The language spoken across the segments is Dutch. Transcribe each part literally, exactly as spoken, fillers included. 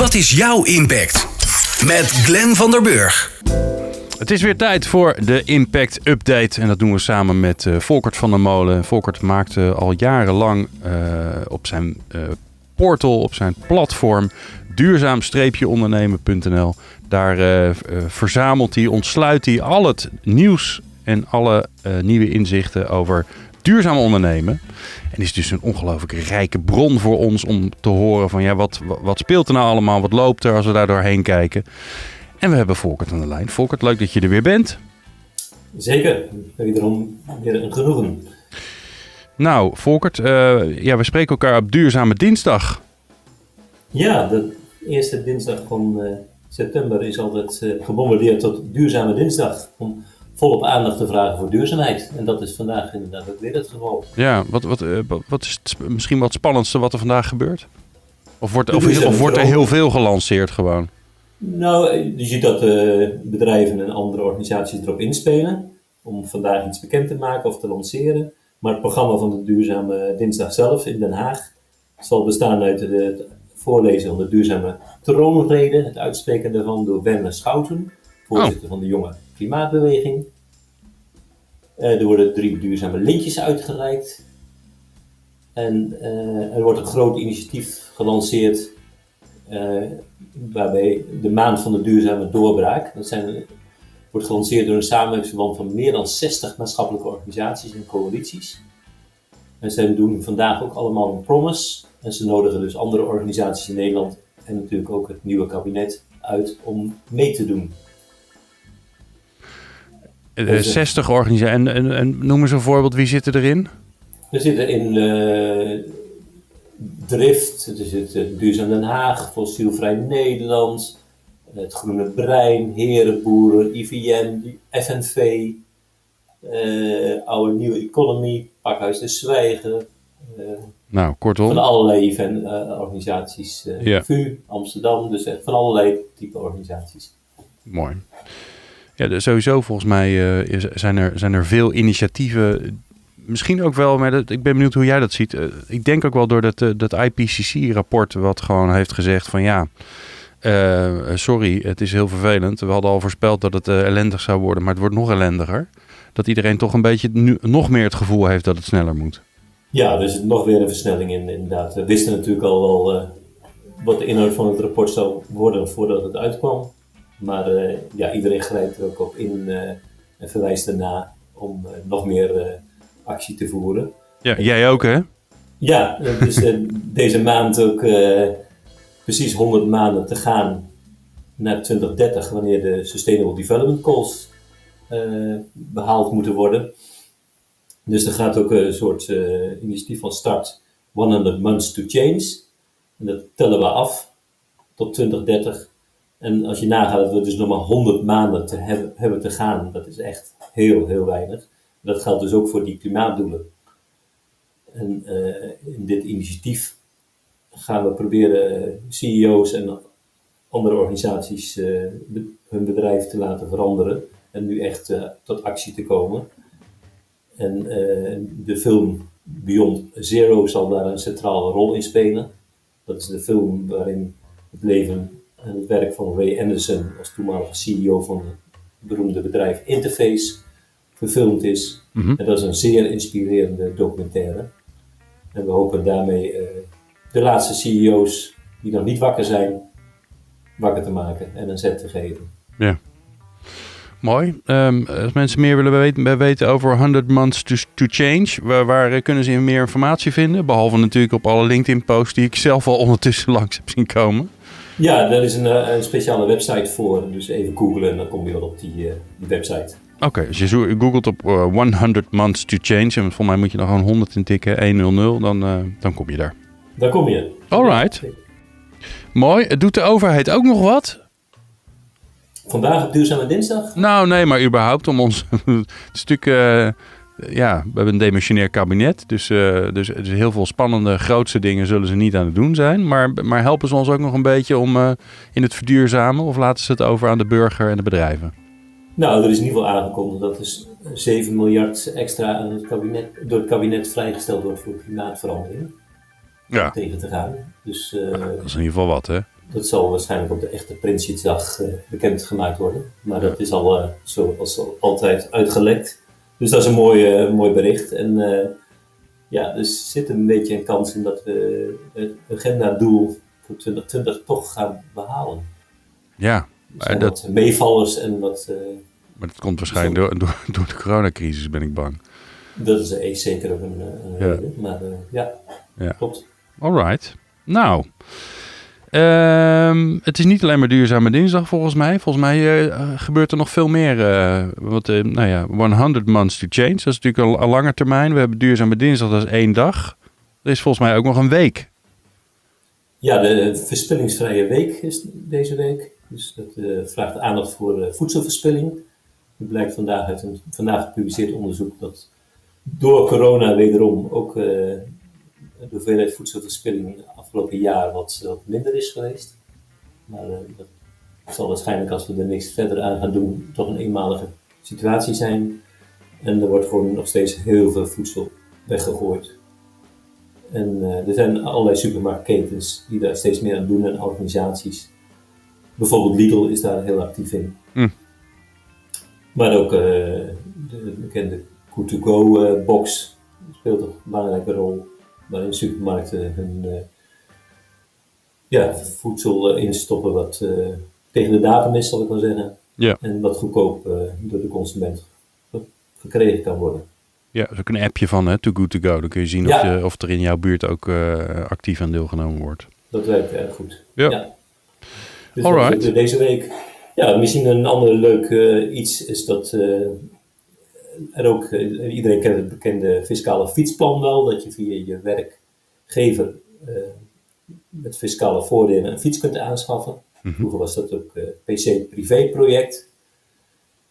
Wat is jouw impact? Met Glenn van der Burg. Het is weer tijd voor de Impact Update en dat doen we samen met uh, Volkert van der Molen. Volkert maakt uh, al jarenlang uh, op zijn uh, portal, op zijn platform duurzaam ondernemen punt n l. Daar uh, uh, verzamelt hij, ontsluit hij al het nieuws en alle uh, nieuwe inzichten over duurzaam ondernemen. En is dus een ongelooflijk rijke bron voor ons om te horen van ja, wat, wat speelt er nou allemaal, wat loopt er als we daar doorheen kijken. En we hebben Volkert aan de lijn. Volkert, leuk dat je er weer bent. Zeker, wederom weer een genoegen. Nou, Volkert, uh, ja, we spreken elkaar op Duurzame Dinsdag. Ja, de eerste dinsdag van uh, september is altijd uh, gebombardeerd tot Duurzame Dinsdag. Om volop aandacht te vragen voor duurzaamheid. En dat is vandaag inderdaad ook weer het geval. Ja, wat, wat, uh, wat is het, misschien wat spannendste wat er vandaag gebeurt? Of wordt, of is, of wordt er heel veel gelanceerd gewoon? Nou, je ziet dat uh, bedrijven en andere organisaties erop inspelen om vandaag iets bekend te maken of te lanceren. Maar het programma van de Duurzame Dinsdag zelf in Den Haag zal bestaan uit het voorlezen van de duurzame troonrede, het uitspreken daarvan door Werner Schouten, voorzitter oh. van de Jonge Klimaatbeweging. Uh, er worden drie duurzame lintjes uitgereikt. En uh, er wordt een groot initiatief gelanceerd. Uh, waarbij de Maand van de Duurzame Doorbraak, dat zijn, wordt gelanceerd door een samenwerkingsverband van meer dan zestig maatschappelijke organisaties en coalities. En ze doen vandaag ook allemaal een promise en ze nodigen dus andere organisaties in Nederland en natuurlijk ook het nieuwe kabinet uit om mee te doen. Uh, zestig organisaties, en, en, en noem eens een voorbeeld, wie zitten erin? Er zitten in... Uh, Drift, er zit uh, Duurzaam Den Haag, Fossielvrij Vrij Nederland, Het Groene Brein, Herenboeren, I V N, F N V, uh, Oude Nieuwe Economie, Pakhuis de Zwijger. Uh, nou, kortom. Van allerlei I V N-organisaties. Uh, ja. V U Amsterdam, dus echt van allerlei type organisaties. Mooi. Ja, sowieso volgens mij uh, zijn, er, zijn er veel initiatieven. Misschien ook wel, maar dat, ik ben benieuwd hoe jij dat ziet. Uh, ik denk ook wel door dat, uh, dat I P C C-rapport wat gewoon heeft gezegd van ja, uh, sorry, het is heel vervelend. We hadden al voorspeld dat het uh, ellendig zou worden, maar het wordt nog ellendiger. Dat iedereen toch een beetje nu, nog meer het gevoel heeft dat het sneller moet. Ja, er is nog weer een versnelling in, inderdaad. We wisten natuurlijk al wel uh, wat de inhoud van het rapport zou worden voordat het uitkwam. Maar uh, ja, iedereen grijpt er ook op in uh, en verwijst daarna om uh, nog meer... Uh, actie te voeren. Ja, jij ook hè? Ja, dus uh, deze maand ook uh, precies honderd maanden te gaan naar twintig dertig, wanneer de Sustainable Development Goals uh, behaald moeten worden. Dus er gaat ook een soort uh, initiatief van start, honderd months to change. En dat tellen we af tot twintig dertig. En als je nagaat dat we dus nog maar honderd maanden te hebben, hebben te gaan, dat is echt heel, heel weinig. Dat geldt dus ook voor die klimaatdoelen. En uh, in dit initiatief gaan we proberen C E O's en andere organisaties uh, be- hun bedrijf te laten veranderen. En nu echt uh, tot actie te komen. En uh, de film Beyond Zero zal daar een centrale rol in spelen. Dat is de film waarin het leven en het werk van Ray Anderson als toenmalige C E O van het beroemde bedrijf Interface verfilmd is. Mm-hmm. En dat is een zeer inspirerende documentaire. En we hopen daarmee uh, de laatste C E O's die nog niet wakker zijn, wakker te maken en een zet te geven. Ja, mooi. Um, als mensen meer willen weten, weten over honderd Months to, to Change, waar, waar kunnen ze meer informatie vinden? Behalve natuurlijk op alle LinkedIn-posts die ik zelf al ondertussen langs heb zien komen. Ja, daar is een, een speciale website voor. Dus even googlen en dan kom je wel op die, uh, die website. Oké, okay, als je googelt op uh, honderd months to change, en volgens mij moet je dan gewoon honderd intikken, honderd, dan, uh, dan kom je daar. Daar kom je. Alright. Ja. Mooi. Doet de overheid ook nog wat? Vandaag op Duurzame Dinsdag? Nou, nee, maar überhaupt om ons stuk... Uh, ja, we hebben een demissionair kabinet, dus, uh, dus, dus heel veel spannende, grootste dingen zullen ze niet aan het doen zijn. Maar, maar helpen ze ons ook nog een beetje om uh, in het verduurzamen, of laten ze het over aan de burger en de bedrijven? Nou, er is in ieder geval aangekondigd dat dus zeven miljard extra aan het kabinet, door het kabinet vrijgesteld wordt voor klimaatverandering. Ja. Tegen te gaan. Dus, uh, ja, dat is in ieder geval wat, hè? Dat zal waarschijnlijk op de echte Prinsjesdag uh, bekendgemaakt worden. Maar ja. dat is al uh, zoals altijd uitgelekt. Dus dat is een mooi, uh, mooi bericht. En uh, ja, er zit een beetje een kans in dat we het agenda-doel voor twintig twintig toch gaan behalen. Ja. Er dat... wat meevallers en wat... Uh, maar dat komt waarschijnlijk door, door, door de coronacrisis, ben ik bang. Dat is uh, zeker ook een, een ja. reden. Maar uh, ja, ja, klopt. All right. Nou... Um, het is niet alleen maar Duurzame Dinsdag volgens mij. Volgens mij uh, gebeurt er nog veel meer. Uh, wat, uh, nou ja, honderd months to change. Dat is natuurlijk een, een lange termijn. We hebben Duurzame Dinsdag, dat is één dag. Er is volgens mij ook nog een week. Ja, de verspillingsvrije week is deze week. Dus dat uh, vraagt aandacht voor uh, voedselverspilling. Het blijkt vandaag uit een vandaag gepubliceerd onderzoek dat door corona wederom ook... Uh, de hoeveelheid voedselverspilling de afgelopen jaar wat, wat minder is geweest. Maar uh, dat zal waarschijnlijk, als we er niks verder aan gaan doen, toch een eenmalige situatie zijn. En er wordt gewoon nog steeds heel veel voedsel weggegooid. En uh, er zijn allerlei supermarktketens die daar steeds meer aan doen, en organisaties. Bijvoorbeeld Lidl is daar heel actief in. Mm. Maar ook uh, de bekende Good-to-Go-box speelt een belangrijke rol. Waarin supermarkten hun uh, ja, voedsel uh, instoppen wat uh, tegen de datum is, zal ik maar zeggen. Ja. En wat goedkoop uh, door de consument verkregen kan worden. Ja, dat is ook een appje van hè, Too Good To Go. Dan kun je zien ja. of, je, of er in jouw buurt ook uh, actief aan deelgenomen wordt. Dat werkt erg goed. Ja. ja. Dus alright. Deze week, ja, misschien een ander leuk uh, iets is dat... Uh, En ook, iedereen kent het bekende fiscale fietsplan wel, dat je via je werkgever uh, met fiscale voordelen een fiets kunt aanschaffen. Mm-hmm. Vroeger was dat ook uh, P C-privé-project.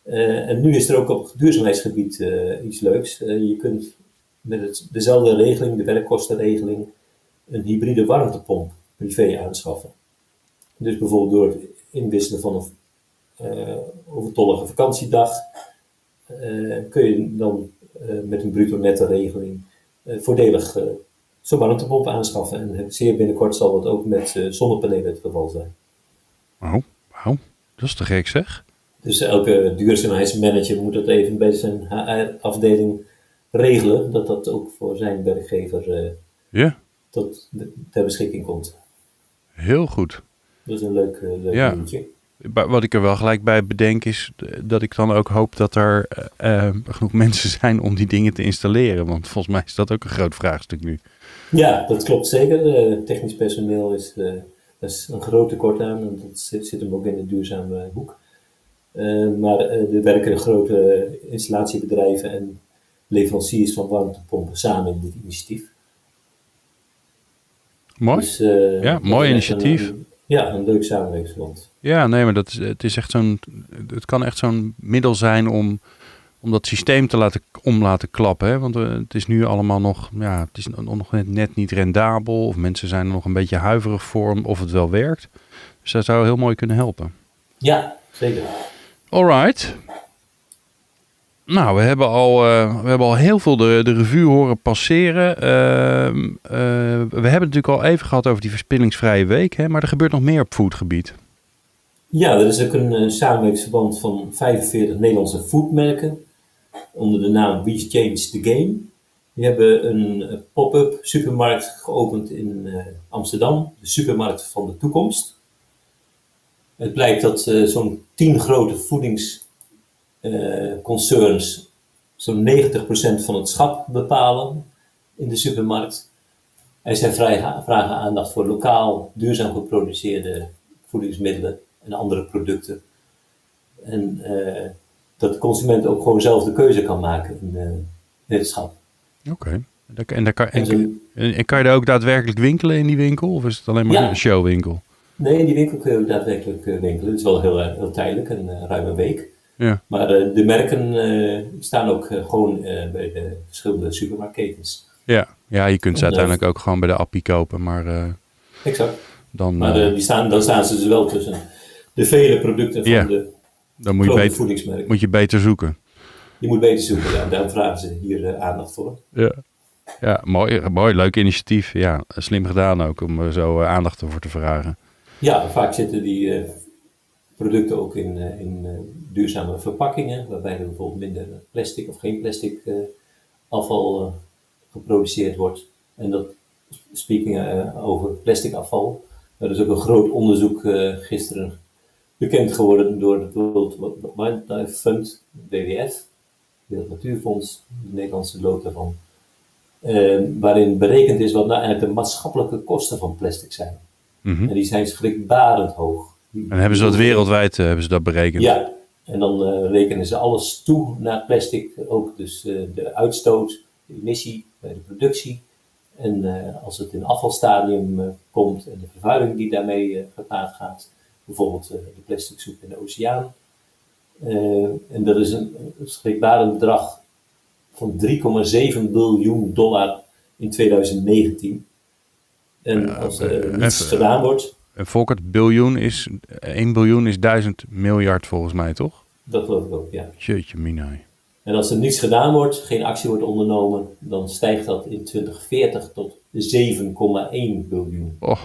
Uh, en nu is er ook op het duurzaamheidsgebied uh, iets leuks. Uh, je kunt met het, dezelfde regeling, de werkkostenregeling, een hybride warmtepomp privé aanschaffen. Dus bijvoorbeeld door het inwisselen van een uh, overtollige vakantiedag... Uh, kun je dan uh, met een bruto-nette regeling uh, voordelig uh, zo'n warmtepomp aanschaffen. En zeer binnenkort zal dat ook met uh, zonnepanelen het geval zijn. Wauw, wow. Dat is te gek zeg. Dus elke duurzaamheidsmanager moet dat even bij zijn H R-afdeling regelen. Dat dat ook voor zijn werkgever uh, yeah. tot de, ter beschikking komt. Heel goed. Dat is een leuk dingetje. Uh, ja. Wat ik er wel gelijk bij bedenk is dat ik dan ook hoop dat er uh, genoeg mensen zijn om die dingen te installeren. Want volgens mij is dat ook een groot vraagstuk nu. Ja, dat klopt zeker. Uh, technisch personeel is, uh, is een groot tekort aan. En dat zit, zit hem ook in de duurzame hoek. Uh, maar uh, er werken grote installatiebedrijven en leveranciers van warmtepompen samen in dit initiatief. Mooi. Dus, uh, ja, mooi initiatief. Een, ja, een leuk samenwerkingsverband. Ja, nee, maar dat is, het, is echt zo'n, het kan echt zo'n middel zijn om, om dat systeem te laten, om laten klappen. Hè? Want uh, het is nu allemaal nog, ja, het is nog net, net niet rendabel. Of mensen zijn er nog een beetje huiverig voor of het wel werkt. Dus dat zou heel mooi kunnen helpen. Ja, zeker. All right. Nou, we hebben al, uh, we hebben al heel veel de, de revue horen passeren. Uh, uh, we hebben het natuurlijk al even gehad over die verspillingsvrije week. Hè? Maar er gebeurt nog meer op foodgebied. Ja, er is ook een uh, samenwerkingsverband van vijfenveertig Nederlandse foodmerken onder de naam We Changed The Game. Die hebben een uh, pop-up supermarkt geopend in uh, Amsterdam, de supermarkt van de toekomst. Het blijkt dat uh, zo'n tien grote voedingsconcerns uh, zo'n negentig procent van het schap bepalen in de supermarkt. En zij vragen aandacht voor lokaal duurzaam geproduceerde voedingsmiddelen en andere producten. En uh, dat de consument ook gewoon zelf de keuze kan maken in de wetenschap. Oké. Okay. En, en, en, en kan je daar ook daadwerkelijk winkelen in die winkel? Of is het alleen maar ja. een showwinkel? Nee, in die winkel kun je ook daadwerkelijk winkelen. Het is wel heel, heel tijdelijk, een uh, ruime week. Ja. Maar uh, de merken uh, staan ook uh, gewoon uh, bij de verschillende supermarktketens. Ja. ja, je kunt ze en, uiteindelijk uh, ook gewoon bij de appie kopen. Maar, uh, exact. Dan, maar uh, die staan, dan staan ze dus wel tussen... De vele producten van yeah. de dan moet je beter, voedingsmerken. Moet je beter zoeken. Je moet beter zoeken, ja. Daarom vragen ze hier uh, aandacht voor. Ja, ja mooi, mooi, leuk initiatief. Ja, slim gedaan ook om er zo uh, aandacht voor te vragen. Ja, vaak zitten die uh, producten ook in, uh, in uh, duurzame verpakkingen, waarbij er bijvoorbeeld minder plastic of geen plastic uh, afval uh, geproduceerd wordt. En dat, speaking uh, over plastic afval, er is ook een groot onderzoek uh, gisteren bekend geworden door het World Wildlife Fund, W W F, Wereld Natuurfonds, de Nederlandse loterij van, uh, waarin berekend is wat nou eigenlijk de maatschappelijke kosten van plastic zijn. Mm-hmm. En die zijn schrikbarend hoog. En hebben ze dat wereldwijd uh, hebben ze dat berekend? Ja, en dan uh, rekenen ze alles toe naar plastic, ook dus uh, de uitstoot, de emissie, bij de productie. En uh, als het in afvalstadium uh, komt en de vervuiling die daarmee uh, gepaard gaat, bijvoorbeeld uh, de plastic soep in de oceaan. Uh, en dat is een, een schrikbarend bedrag van drie komma zeven biljoen dollar in twintig negentien. En ja, als er uh, niets even, gedaan wordt... Volkert, biljoen is, één biljoen is duizend miljard volgens mij, toch? Dat geloof ik ook, ja. Jeetje minai. En als er niets gedaan wordt, geen actie wordt ondernomen, dan stijgt dat in twintig veertig tot zeven komma één biljoen. Oh,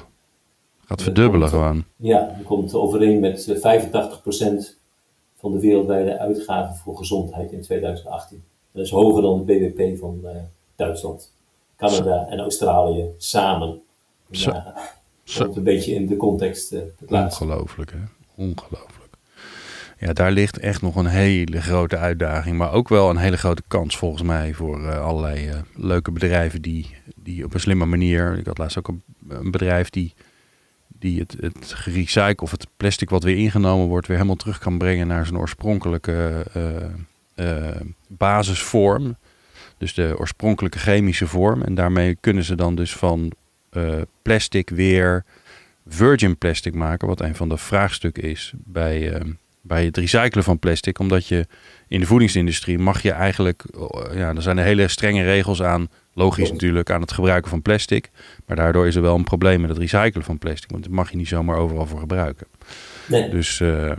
gaat verdubbelen komt, gewoon. Ja, dat komt overeen met vijfentachtig procent van de wereldwijde uitgaven voor gezondheid in twintig achttien. Dat is hoger dan het B B P van uh, Duitsland, Canada en Australië samen. Zo. Ja, om het een beetje in de context uh, te plaatsen. Ongelooflijk, hè? Ongelooflijk. Ja, daar ligt echt nog een hele grote uitdaging, maar ook wel een hele grote kans volgens mij voor uh, allerlei uh, leuke bedrijven die, die op een slimme manier... Ik had laatst ook een, een bedrijf die, die het, het gerecycled of het plastic wat weer ingenomen wordt weer helemaal terug kan brengen naar zijn oorspronkelijke uh, uh, basisvorm. Dus de oorspronkelijke chemische vorm. En daarmee kunnen ze dan dus van... Uh, plastic weer virgin plastic maken, wat een van de vraagstukken is bij, uh, bij het recyclen van plastic, omdat je in de voedingsindustrie mag je eigenlijk, uh, ja, er zijn er hele strenge regels aan, logisch natuurlijk, aan het gebruiken van plastic, maar daardoor is er wel een probleem met het recyclen van plastic, want dat mag je niet zomaar overal voor gebruiken. Nee. Dus, uh, uh,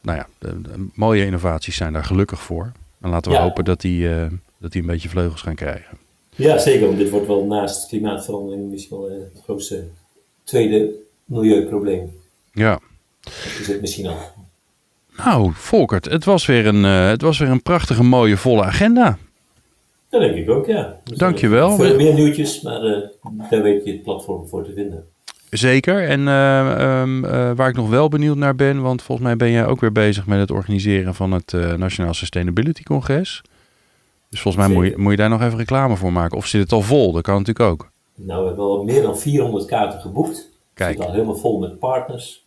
nou ja, uh, mooie innovaties zijn daar gelukkig voor. En laten we ja. hopen dat die, uh, dat die een beetje vleugels gaan krijgen. Ja, zeker, want dit wordt wel naast klimaatverandering misschien wel het grootste tweede milieuprobleem. Ja. Dat is het misschien al. Nou, Volkert, het was weer een, uh, het was weer een prachtige, mooie, volle agenda. Dat denk ik ook, ja. Dus dank je wel. Veel meer nieuwtjes, maar uh, daar weet je het platform voor te vinden. Zeker, en uh, um, uh, waar ik nog wel benieuwd naar ben, want volgens mij ben jij ook weer bezig met het organiseren van het uh, Nationaal Sustainability Congres. Dus volgens mij moet je, moet je daar nog even reclame voor maken. Of zit het al vol? Dat kan natuurlijk ook. Nou, we hebben al meer dan vierhonderd kaarten geboekt. Kijk. Het zit al helemaal vol met partners.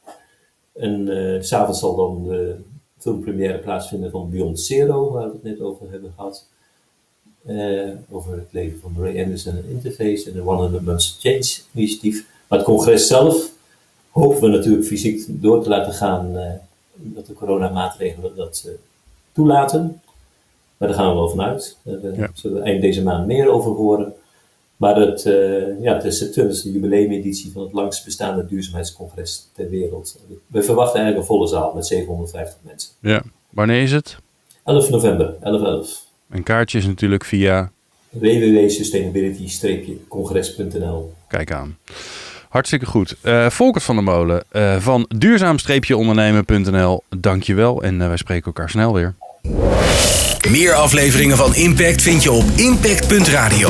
En uh, 's avonds zal dan de filmpremière plaatsvinden van Beyond Zero, waar we het net over hebben gehad. Uh, over het leven van Ray Anderson en Interface en de honderd months to change initiatief. Maar het congres zelf hopen we natuurlijk fysiek door te laten gaan, uh, dat de coronamaatregelen dat uh, toelaten. Maar daar gaan we wel vanuit. Daar ja. zullen we eind deze maand meer over horen. Maar het, uh, ja, het is de twintigste jubileumeditie van het langst bestaande duurzaamheidscongres ter wereld. We verwachten eigenlijk een volle zaal met zevenhonderdvijftig mensen. Ja. Wanneer is het? elf november, elf elf. En kaartje is natuurlijk via... w w w punt sustainability dash congres punt n l. Kijk aan. Hartstikke goed. Uh, Volkert van der Molen uh, van duurzaam ondernemen punt n l. Dank je wel en uh, wij spreken elkaar snel weer. Meer afleveringen van Impact vind je op impact punt radio.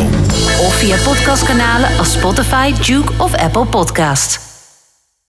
Of via podcastkanalen als Spotify, Juke of Apple Podcast.